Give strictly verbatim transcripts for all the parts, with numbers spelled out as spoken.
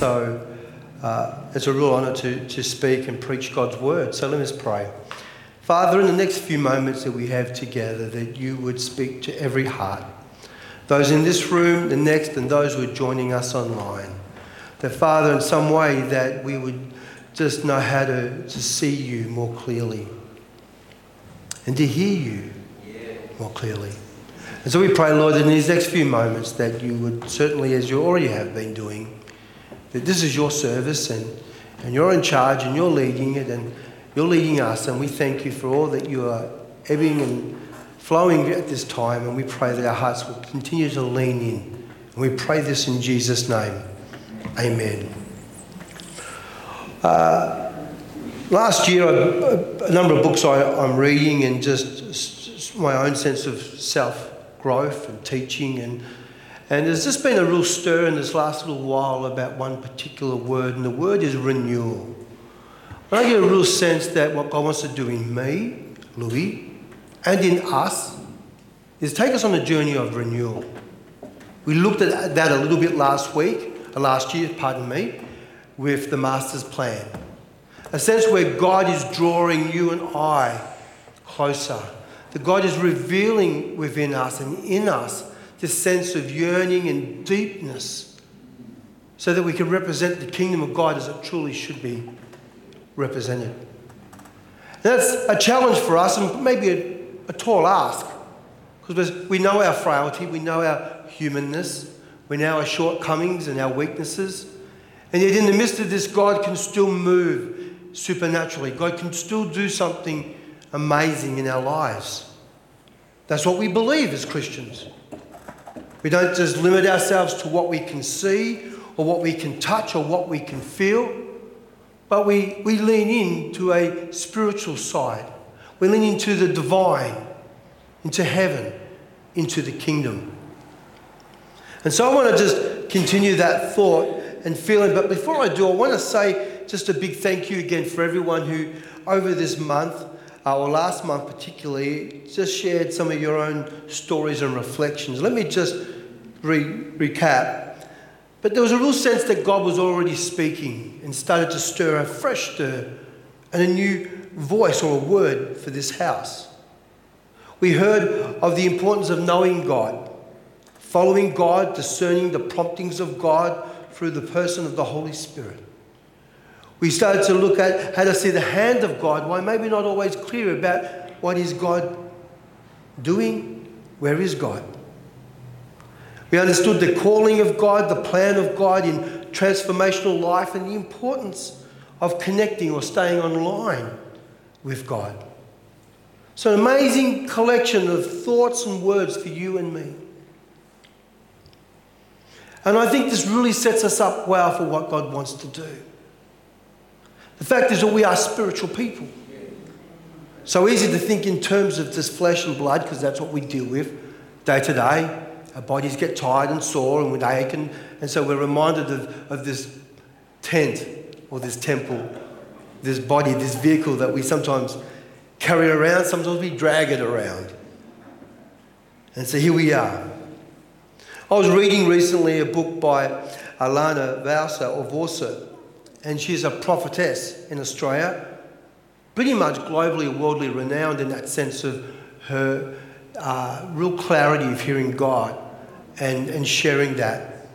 so uh, it's a real honour to, to speak and preach God's word. So let us pray. Father, in the next few moments that we have together, that you would speak to every heart. Those in this room, the next, and those who are joining us online. That, Father, in some way that we would just know how to, to see you more clearly and to hear you yeah. more clearly. And so we pray, Lord, that in these next few moments that you would certainly, as you already have been doing, that this is your service and, and you're in charge and you're leading it and you're leading us, and we thank you for all that you are ebbing and flowing at this time, and we pray that our hearts will continue to lean in. And we pray this in Jesus' name. Amen. Uh, last year, I, a number of books I, I'm reading and just my own sense of self-growth and teaching, and and there's just been a real stir in this last little while about one particular word, and the word is renewal. And I get a real sense that what God wants to do in me, Louis, and in us, is take us on a journey of renewal. We looked at that a little bit last week, last year, pardon me, with the Master's Plan. A sense where God is drawing you and I closer. That God is revealing within us and in us this sense of yearning and deepness so that we can represent the kingdom of God as it truly should be represented. And that's a challenge for us and maybe a A tall ask, because we know our frailty, we know our humanness, we know our shortcomings and our weaknesses, and yet in the midst of this, God can still move supernaturally. God can still do something amazing in our lives. That's what we believe as Christians. We don't just limit ourselves to what we can see or what we can touch or what we can feel, but we, we lean in to a spiritual side. We lean into the divine, into heaven, into the kingdom. And so I want to just continue that thought and feeling. But before I do, I want to say just a big thank you again for everyone who, over this month, uh, or last month particularly, just shared some of your own stories and reflections. Let me just re- recap. But there was a real sense that God was already speaking and started to stir a fresh stir and a new voice or a word for this house. We heard of the importance of knowing God, following God, discerning the promptings of God through the person of the Holy Spirit. We started to look at how to see the hand of God, why maybe not always clear about what is God doing, where is God. We understood the calling of God, the plan of God in transformational life, and the importance of connecting or staying online with God. So an amazing collection of thoughts and words for you and me. And I think this really sets us up well for what God wants to do. The fact is that we are spiritual people. So easy to think in terms of just flesh and blood, because that's what we deal with day to day. Our bodies get tired and sore and we ache, and, and so we're reminded of, of this tent or this temple, this body, this vehicle that we sometimes carry around, sometimes we drag it around. And so here we are. I was reading recently a book by Alana Vausa, or Vausa, and she's a prophetess in Australia, pretty much globally, worldly renowned in that sense of her uh, real clarity of hearing God and, and sharing that.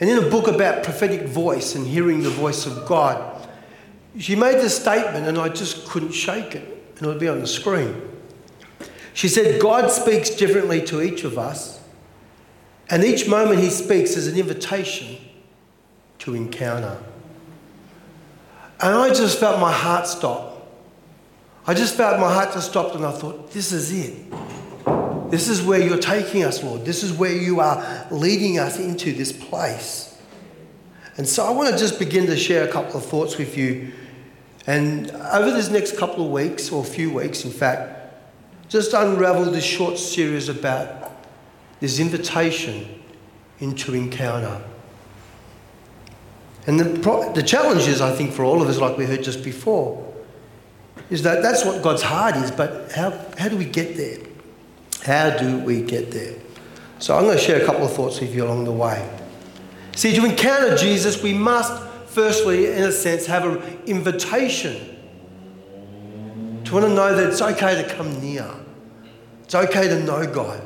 And in a book about prophetic voice and hearing the voice of God, she made this statement, and I just couldn't shake it, and it'll be on the screen. She said, God speaks differently to each of us, and each moment he speaks is an invitation to encounter. And I just felt my heart stop. I just felt my heart just stopped, and I thought, this is it. This is where you're taking us, Lord. This is where you are leading us into this place. And so I want to just begin to share a couple of thoughts with you. And over this next couple of weeks, or a few weeks, in fact, just unravel this short series about this invitation into encounter. And the, pro- the challenge is, I think, for all of us, like we heard just before, is that that's what God's heart is, but how, how do we get there? How do we get there? So I'm going to share a couple of thoughts with you along the way. See, to encounter Jesus, we must firstly, in a sense, have an invitation to want to know that it's okay to come near. It's okay to know God.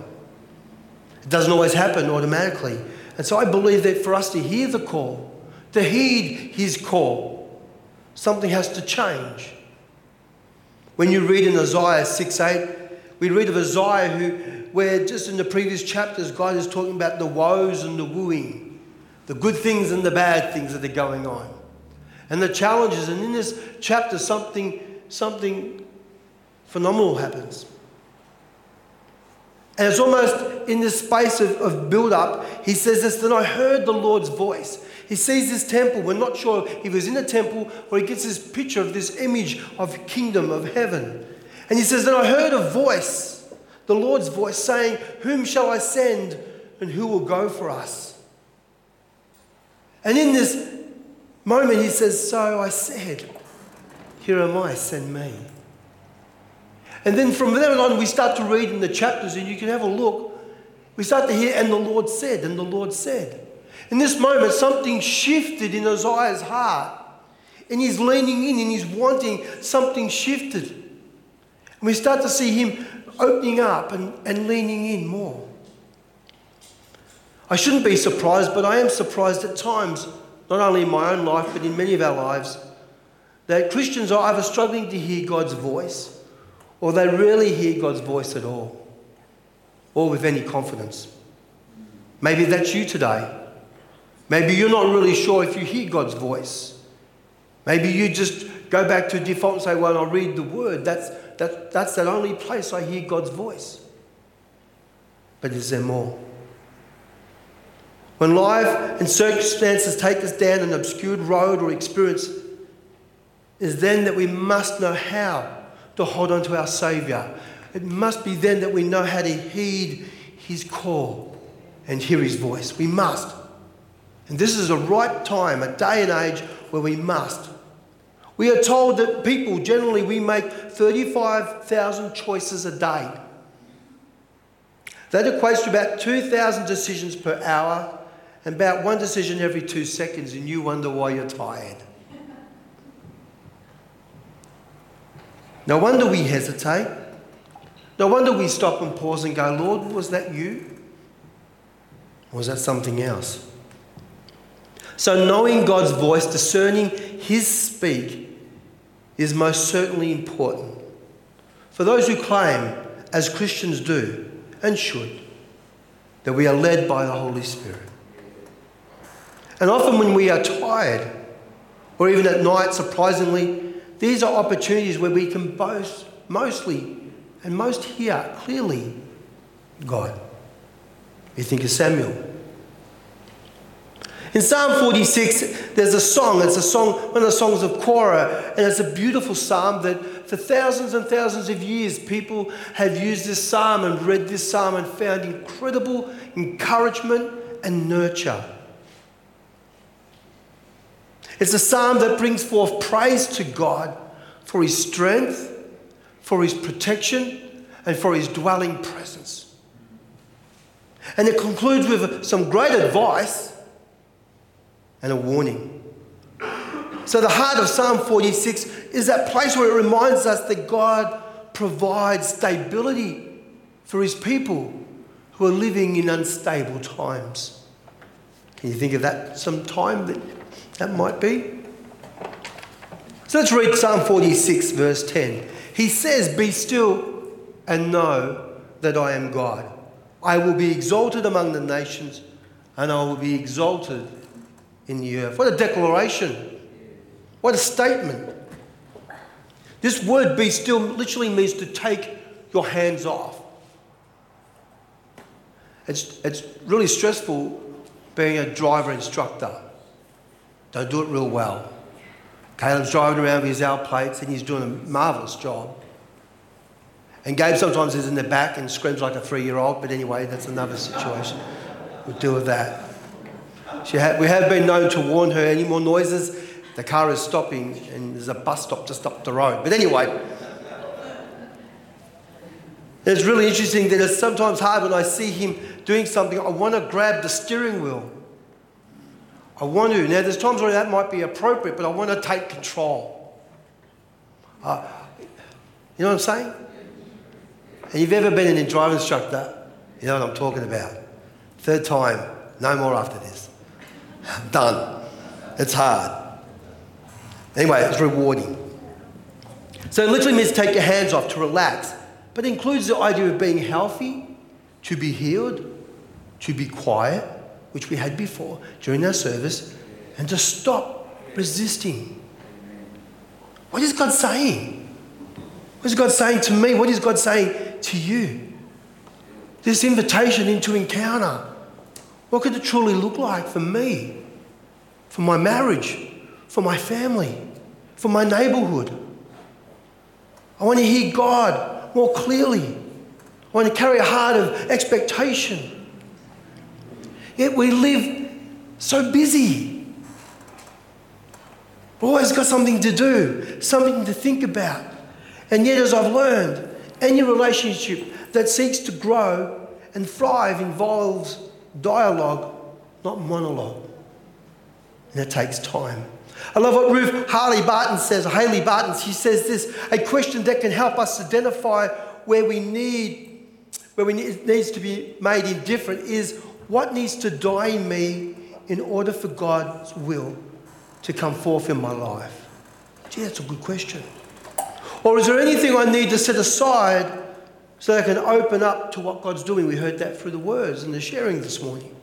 It doesn't always happen automatically. And so I believe that for us to hear the call, to heed his call, something has to change. When you read in Isaiah six eight, we read of Isaiah who, where just in the previous chapters, God is talking about the woes and the wooing, the good things and the bad things that are going on, and the challenges. And in this chapter, something, something phenomenal happens. And it's almost in this space of, of build-up, he says this, then I heard the Lord's voice. He sees this temple. We're not sure if he was in a temple or he gets this picture of this image of kingdom of heaven. And he says, then I heard a voice, the Lord's voice, saying, whom shall I send and who will go for us? And in this moment, he says, so I said, here am I, send me. And then from there on, we start to read in the chapters, and you can have a look. We start to hear, and the Lord said, and the Lord said. In this moment, something shifted in Isaiah's heart, and he's leaning in, and he's wanting something shifted. And we start to see him opening up and, and leaning in more. I shouldn't be surprised, but I am surprised at times, not only in my own life, but in many of our lives, that Christians are either struggling to hear God's voice, or they rarely hear God's voice at all, or with any confidence. Maybe that's you today. Maybe you're not really sure if you hear God's voice. Maybe you just go back to default and say, well, I'll read the word. That's that, that's the only place I hear God's voice. But is there more? When life and circumstances take us down an obscured road or experience, it's then that we must know how to hold on to our Saviour. It must be then that we know how to heed his call and hear his voice. We must. And this is a right time, a day and age where we must. We are told that people, generally, we make thirty-five thousand choices a day. That equates to about two thousand decisions per hour and about one decision every two seconds, and you wonder why you're tired. No wonder we hesitate. No wonder we stop and pause and go, Lord, was that you? Or was that something else? So knowing God's voice, discerning his speak, is most certainly important. For those who claim, as Christians do and should, that we are led by the Holy Spirit. And often when we are tired, or even at night, surprisingly, these are opportunities where we can both, mostly, and most hear clearly God. You think of Samuel. In Psalm forty-six, there's a song. It's a song, one of the songs of Korah, and it's a beautiful psalm that for thousands and thousands of years, people have used this psalm and read this psalm and found incredible encouragement and nurture. It's a psalm that brings forth praise to God for his strength, for his protection, and for his dwelling presence. And it concludes with some great advice and a warning. So the heart of Psalm forty-six is that place where it reminds us that God provides stability for his people who are living in unstable times. Can you think of that some time that... That might be. So let's read Psalm forty-six, verse ten. He says, be still and know that I am God. I will be exalted among the nations, and I will be exalted in the earth. What a declaration. What a statement. This word be still literally means to take your hands off. It's, it's really stressful being a driver instructor. Don't do it real well. Caleb's driving around with his hour plates and he's doing a marvellous job. And Gabe sometimes is in the back and screams like a three-year-old, but anyway, that's another situation. We'll deal with that. She ha- we have been known to warn her, any more noises, the car is stopping and there's a bus stop just up the road. But anyway, it's really interesting that it's sometimes hard when I see him doing something, I want to grab the steering wheel. I want to. Now, there's times where that might be appropriate, but I want to take control. Uh, you know what I'm saying? And you've ever been in a drive instructor, you know what I'm talking about. Third time, no more after this. I'm done. It's hard. Anyway, it's rewarding. So it literally means take your hands off, to relax. But it includes the idea of being healthy, to be healed, to be quiet, which we had before during our service, and to stop resisting. What is God saying? What is God saying to me? What is God saying to you? This invitation into encounter. What could it truly look like for me, for my marriage, for my family, for my neighbourhood? I want to hear God more clearly. I want to carry a heart of expectation. Yet we live so busy. We've always got something to do, something to think about. And yet, as I've learned, any relationship that seeks to grow and thrive involves dialogue, not monologue. And it takes time. I love what Ruth Haley Barton says, Haley Barton, she says this, a question that can help us identify where we need, where we need, it needs to be made indifferent is, what needs to die in me in order for God's will to come forth in my life? Gee, that's a good question. Or is there anything I need to set aside so that I can open up to what God's doing? We heard that through the words and the sharing this morning.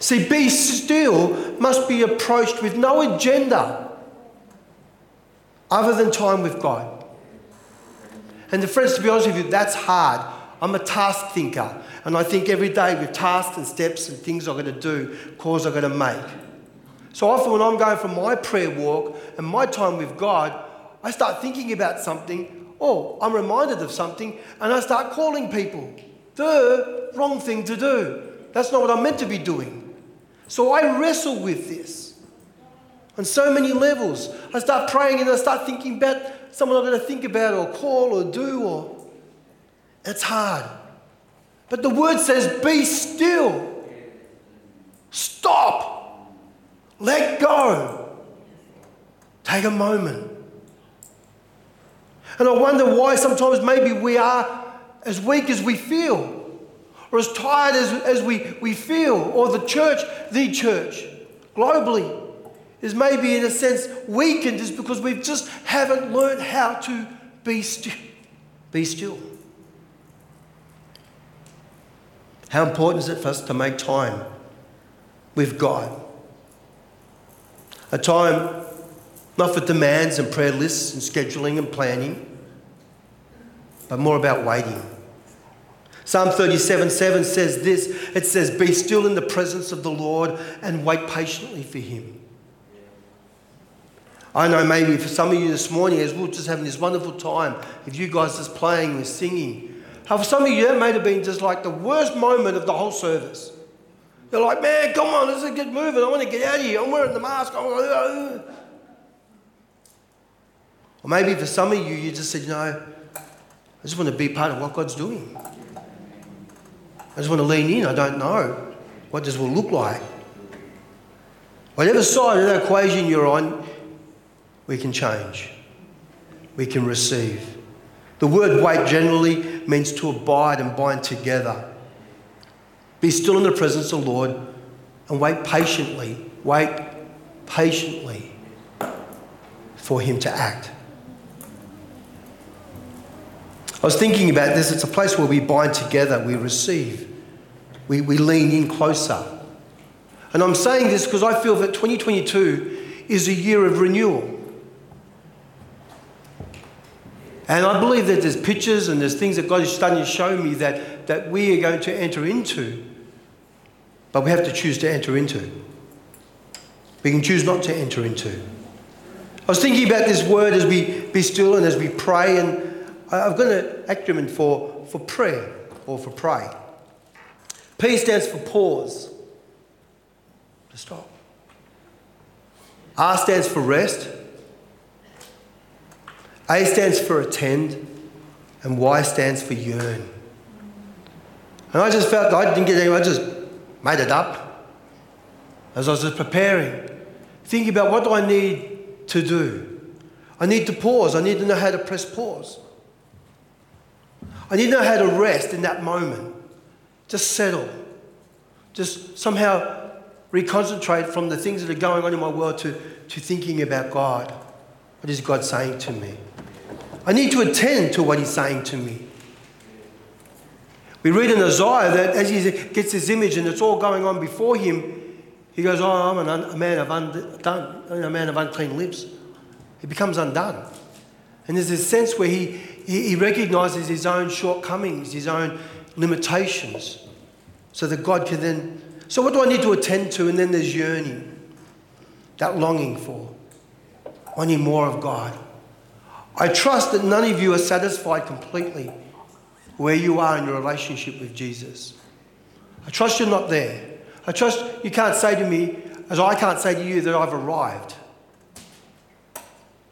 See, be still must be approached with no agenda other than time with God. And the friends, to be honest with you, that's hard. I'm a task thinker, and I think every day with tasks and steps and things I've got to do, calls I've got to make. So often when I'm going for my prayer walk and my time with God, I start thinking about something, or I'm reminded of something, and I start calling people. The wrong thing to do. That's not what I'm meant to be doing. So I wrestle with this on so many levels. I start praying and I start thinking about someone I'm going to think about or call or do. Or it's hard. But the word says, be still. Stop. Let go. Take a moment. And I wonder why sometimes maybe we are as weak as we feel, or as tired as, as we, we feel, or the church, the church, globally, is maybe in a sense weakened is because we just haven't learned how to be still. Be still. How important is it for us to make time with God? A time not for demands and prayer lists and scheduling and planning, but more about waiting. Psalm thirty-seven seven says this. It says, be still in the presence of the Lord and wait patiently for him. I know maybe for some of you this morning, as we're just having this wonderful time, if you guys just playing and singing, how for some of you that may have been just like the worst moment of the whole service. You're like, man, come on, let's get moving. I want to get out of here. I'm wearing the mask. Or maybe for some of you, you just said, you know, I just want to be part of what God's doing. I just want to lean in. I don't know what this will look like. Whatever side of that equation you're on, we can change. We can receive. The word wait generally means to abide and bind together. Be still in the presence of the Lord and wait patiently. Wait patiently for him to act. I was thinking about this. It's a place where we bind together, we receive, we, we lean in closer. And I'm saying this because I feel that twenty twenty-two is a year of renewal. And I believe that there's pictures and there's things that God is starting to show me that, that we are going to enter into, but we have to choose to enter into. We can choose not to enter into. I was thinking about this word as we be still and as we pray, and I've got an acronym for, for prayer or for pray. P stands for pause, to stop. R stands for rest. A stands for attend. And Y stands for yearn. And I just felt I didn't get anything. I just made it up. as I was preparing, thinking about what do I need to do? I need to pause. I need to know how to press pause. I need to know how to rest in that moment. Just settle. Just somehow reconcentrate from the things that are going on in my world to, to thinking about God. What is God saying to me? I need to attend to what he's saying to me. We read in Isaiah that as he gets this image and it's all going on before him, he goes, oh, I'm an un- a, man of undone, a man of unclean lips. He becomes undone. And there's this sense where he, he, he recognises his own shortcomings, his own limitations, so that God can then... So what do I need to attend to? And then there's yearning, that longing for. I need more of God. I trust that none of you are satisfied completely where you are in your relationship with Jesus. I trust you're not there. I trust you can't say to me, as I can't say to you, that I've arrived.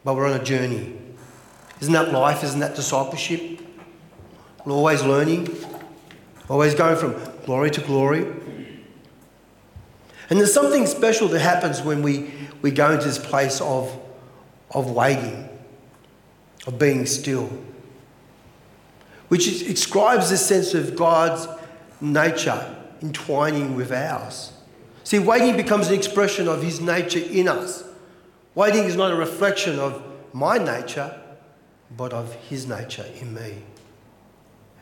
But we're on a journey. Isn't that life? Isn't that discipleship? We're always learning, always going from glory to glory. And there's something special that happens when we, we go into this place of, of waiting, of being still, which is, describes this sense of God's nature entwining with ours. See, waiting becomes an expression of his nature in us. Waiting is not a reflection of my nature, but of his nature in me.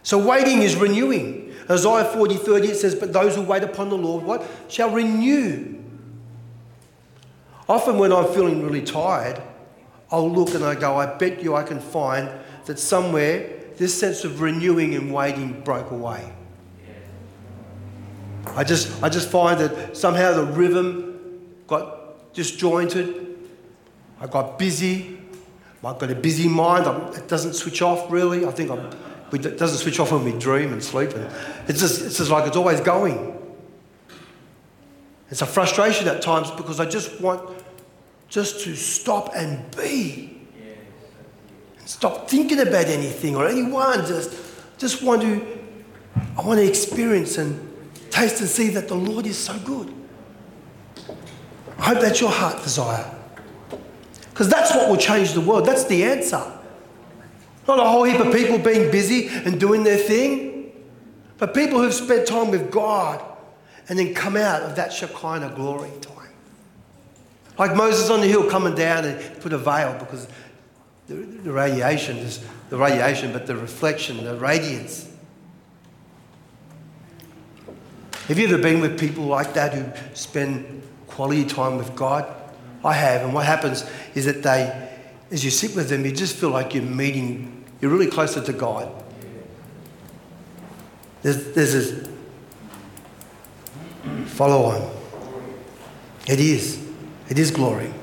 So waiting is renewing. Isaiah forty thirty, it says, but those who wait upon the Lord, what? Shall renew. Often when I'm feeling really tired, I'll look and I go, I bet you I can find that somewhere this sense of renewing and waiting broke away. I just I just find that somehow the rhythm got disjointed. I got busy. I've got a busy mind. I'm, it doesn't switch off really. I think I'm, it doesn't switch off when we dream and sleep. And it's just it's just like it's always going. It's a frustration at times because I just want... just to stop and be. And stop thinking about anything or anyone. Just, just want to, I want to experience and taste and see that the Lord is so good. I hope that's your heart desire. Because that's what will change the world. That's the answer. Not a whole heap of people being busy and doing their thing, but people who've spent time with God and then come out of that Shekinah glory time. Like Moses on the hill coming down and put a veil because the, the radiation is the radiation, but the reflection, the radiance. Have you ever been with people like that who spend quality time with God? I have, and what happens is that they, as you sit with them, you just feel like you're meeting, you're really closer to God. There's, there's this follow-on. It is. It is glory.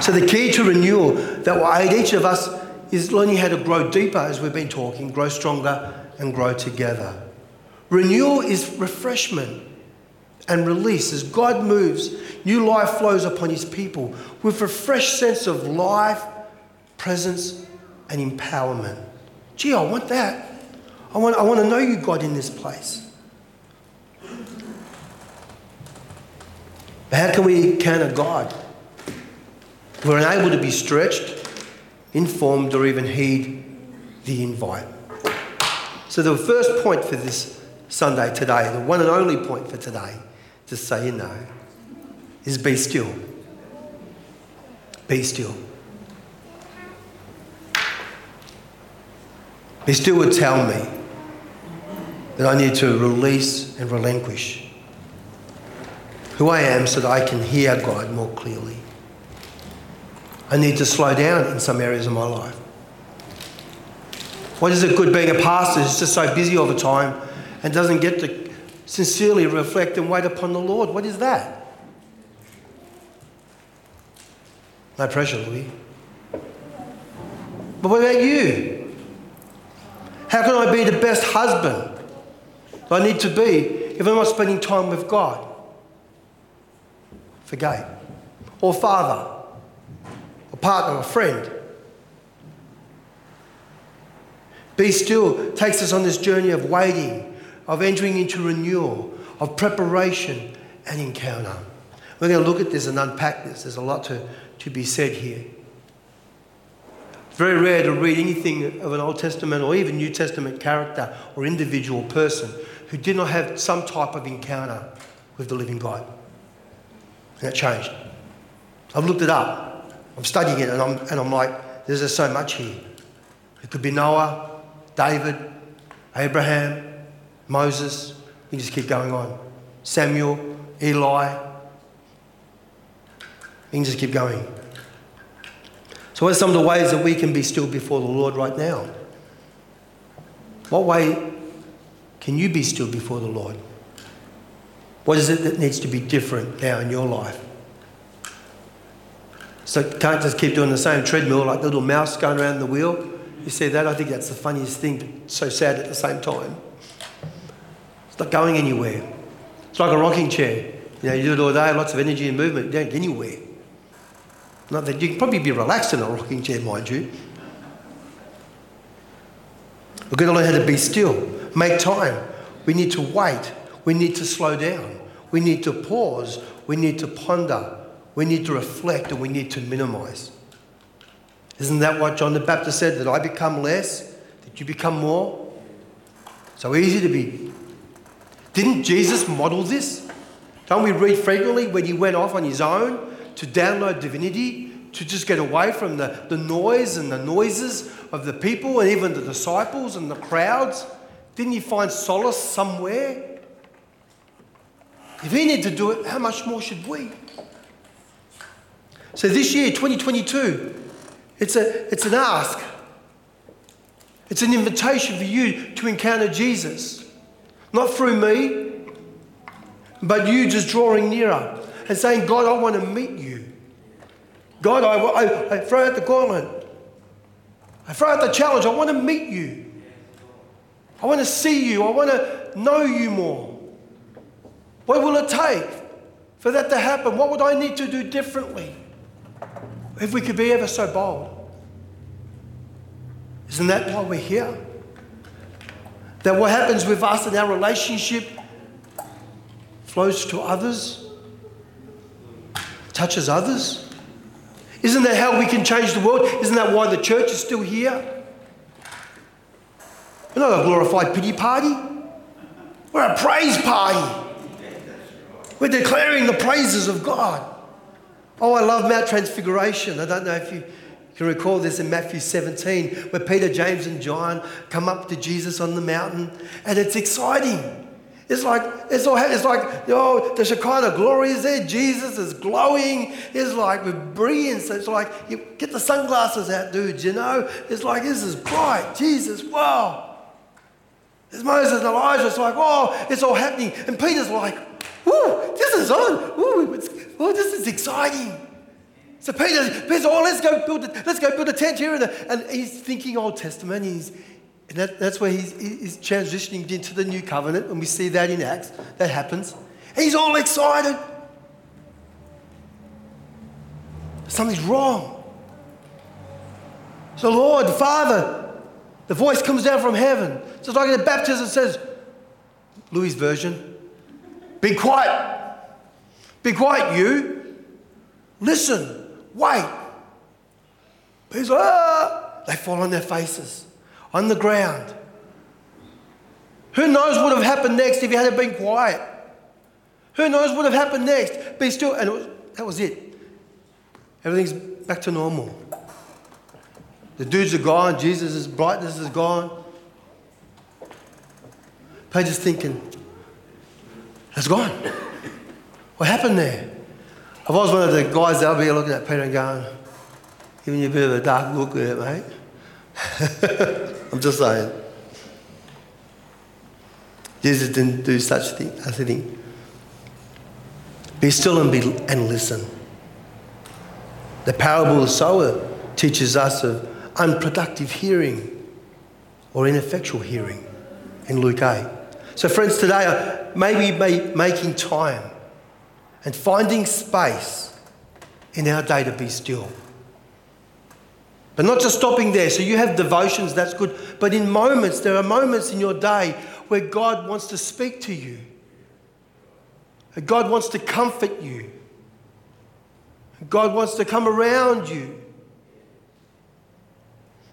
So the key to renewal that will aid each of us is learning how to grow deeper, as we've been talking, grow stronger and grow together. Renewal is refreshment and release. As God moves, new life flows upon his people with a fresh sense of life, presence and empowerment. Gee, I want that. I want, I want to know you, God, in this place. How can we encounter God? We're unable to be stretched, informed, or even heed the invite. So the first point for this Sunday today, the one and only point for today, just so you know, is be still. Be still. Be still would tell me that I need to release and relinquish who I am so that I can hear God more clearly. I need to slow down in some areas of my life. What is it good being a pastor who's just so busy all the time and doesn't get to sincerely reflect and wait upon the Lord? What is that? No pressure, Louis. But what about you? How can I be the best husband that I need to be if I'm not spending time with God? For Gabe, or father, or partner, or friend. Be still takes us on this journey of waiting, of entering into renewal, of preparation and encounter. We're going to look at this and unpack this. There's a lot to, to be said here. It's very rare to read anything of an Old Testament or even New Testament character or individual person who did not have some type of encounter with the living God. And that changed. I've looked it up. I'm studying it and I'm, and I'm like, there's just so much here. It could be Noah, David, Abraham, Moses. You can just keep going on. Samuel, Eli. You can just keep going. So what are some of the ways that we can be still before the Lord right now? What way can you be still before the Lord? What is it that needs to be different now in your life? So you can't just keep doing the same treadmill like the little mouse going around the wheel. You see that? I think that's the funniest thing, but so sad at the same time. It's not going anywhere. It's like a rocking chair. You know, you do it all day, lots of energy and movement. You don't get anywhere. Not that you can probably be relaxed in a rocking chair, mind you. We're going to learn how to be still. Make time. We need to wait. We need to slow down. We need to pause. We need to ponder. We need to reflect, and we need to minimize. Isn't that what John the Baptist said? That I become less, that you become more? So easy to be. Didn't Jesus model this? Don't we read frequently when he went off on his own to download divinity, to just get away from the, the noise and the noises of the people and even the disciples and the crowds? Didn't he find solace somewhere? If he needed to do it, how much more should we? So this year, twenty twenty-two, It's a, it's an ask. It's an invitation for you to encounter Jesus. Not through me, but you just drawing nearer and saying, God, I want to meet you. God, I, I, I throw out the gauntlet. I throw out the challenge. I want to meet you. I want to see you. I want to know you more. What will it take for that to happen? What would I need to do differently? If we could be ever so bold. Isn't that why we're here? That what happens with us in our relationship flows to others, touches others. Isn't that how we can change the world? Isn't that why the church is still here? We're not a glorified pity party. We're a praise party. We're declaring the praises of God. Oh, I love Mount Transfiguration. I don't know if you can recall this in Matthew seventeen, where Peter, James, and John come up to Jesus on the mountain, and it's exciting. It's like, it's all, it's like, oh, the Shekinah glory is there. Jesus is glowing. It's like with brilliance. It's like, you get the sunglasses out, dudes, you know? It's like, this is bright. Jesus, wow. There's Moses and Elijah. It's like, oh, it's all happening. And Peter's like, ooh, this is on. Ooh, it's, oh, this is exciting. So Peter, Peter, oh, let's go build a, let's go build a tent here. And, a, and he's thinking Old Testament. He's, and that, that's where he's, he's transitioning into the New Covenant. And we see that in Acts. That happens. And he's all excited. Something's wrong. So Lord, the Father, the voice comes down from heaven. So it's like in the baptism, it says, Louis' version, be quiet. Be quiet, you. Listen. Wait. Please, ah! They fall on their faces, on the ground. Who knows what would have happened next if you hadn't been quiet? Who knows what would have happened next? Be still. And it was, that was it. Everything's back to normal. The dudes are gone. Jesus' brightness is gone. Page's thinking, it's gone. What happened there? I was one of the guys that I'll be looking at Peter and going, giving you a bit of a dark look at it, mate. I'm just saying. Jesus didn't do such a thing. I think. Be still and, be, and listen. The parable of the sower teaches us of unproductive hearing or ineffectual hearing in Luke eight. So friends, today, maybe making time and finding space in our day to be still. But not just stopping there. So you have devotions, that's good. But in moments, there are moments in your day where God wants to speak to you. God wants to comfort you. God wants to come around you.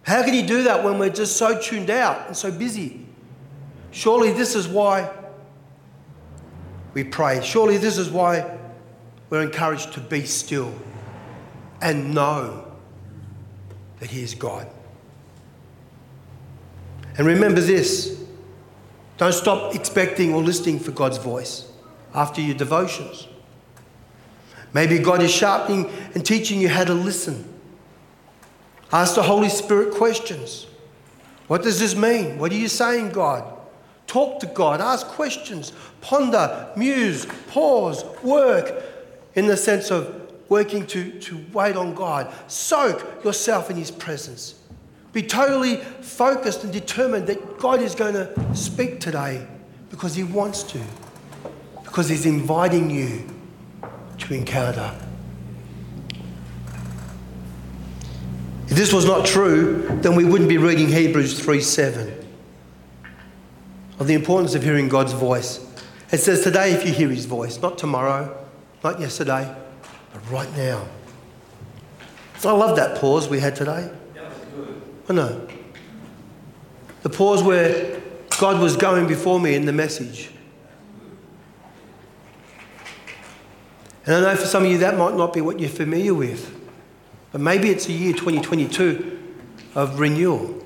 How can he do that when we're just so tuned out and so busy? Surely this is why we pray. Surely this is why we're encouraged to be still and know that he is God. And remember this, don't stop expecting or listening for God's voice after your devotions. Maybe God is sharpening and teaching you how to listen. Ask the Holy Spirit questions. What does this mean? What are you saying, God? Talk to God. Ask questions. Ponder, muse, pause, work in the sense of working to, to wait on God. Soak yourself in his presence. Be totally focused and determined that God is going to speak today because he wants to, because he's inviting you to encounter. If this was not true, then we wouldn't be reading Hebrews three seven of the importance of hearing God's voice. It says today if you hear his voice, not tomorrow, not yesterday, but right now. I love that pause we had today. I know. The pause where God was going before me in the message. And I know for some of you that might not be what you're familiar with, but maybe it's a year twenty twenty-two of renewal.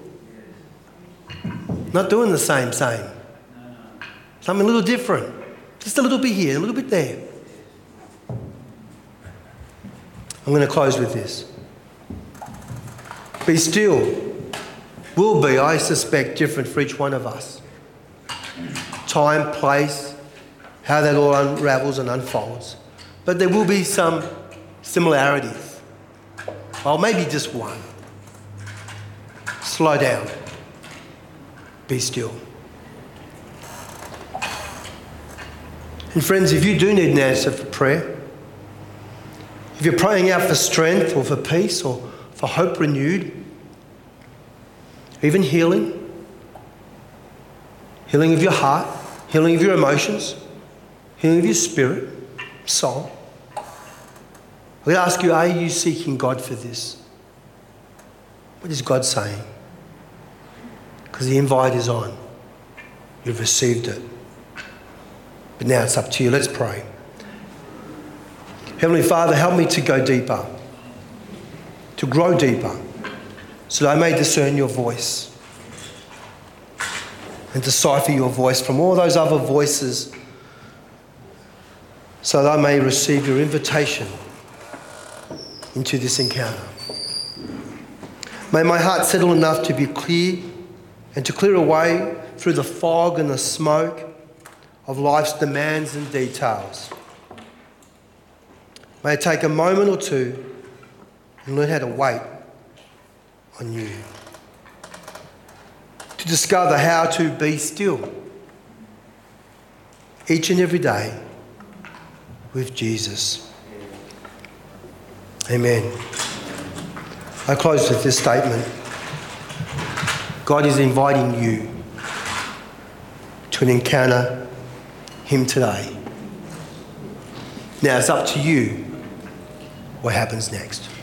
Not doing the same, same. Something a little different. Just a little bit here, a little bit there. I'm going to close with this. Be still will be, I suspect, different for each one of us. Time, place, how that all unravels and unfolds. But there will be some similarities. Or maybe just one. Slow down. Be still. And friends, if you do need an answer for prayer, if you're praying out for strength or for peace or for hope renewed, even healing, healing of your heart, healing of your emotions, healing of your spirit, soul. I ask you, are you seeking God for this? What is God saying? Because the invite is on. You've received it. But now it's up to you. Let's pray. Heavenly Father, help me to go deeper, to grow deeper, so that I may discern your voice and decipher your voice from all those other voices, so that I may receive your invitation into this encounter. May my heart settle enough to be clear and to clear away through the fog and the smoke of life's demands and details. May I take a moment or two and learn how to wait on you, to discover how to be still each and every day with Jesus. Amen. I close with this statement. God is inviting you to an encounter him today. Now it's up to you what happens next.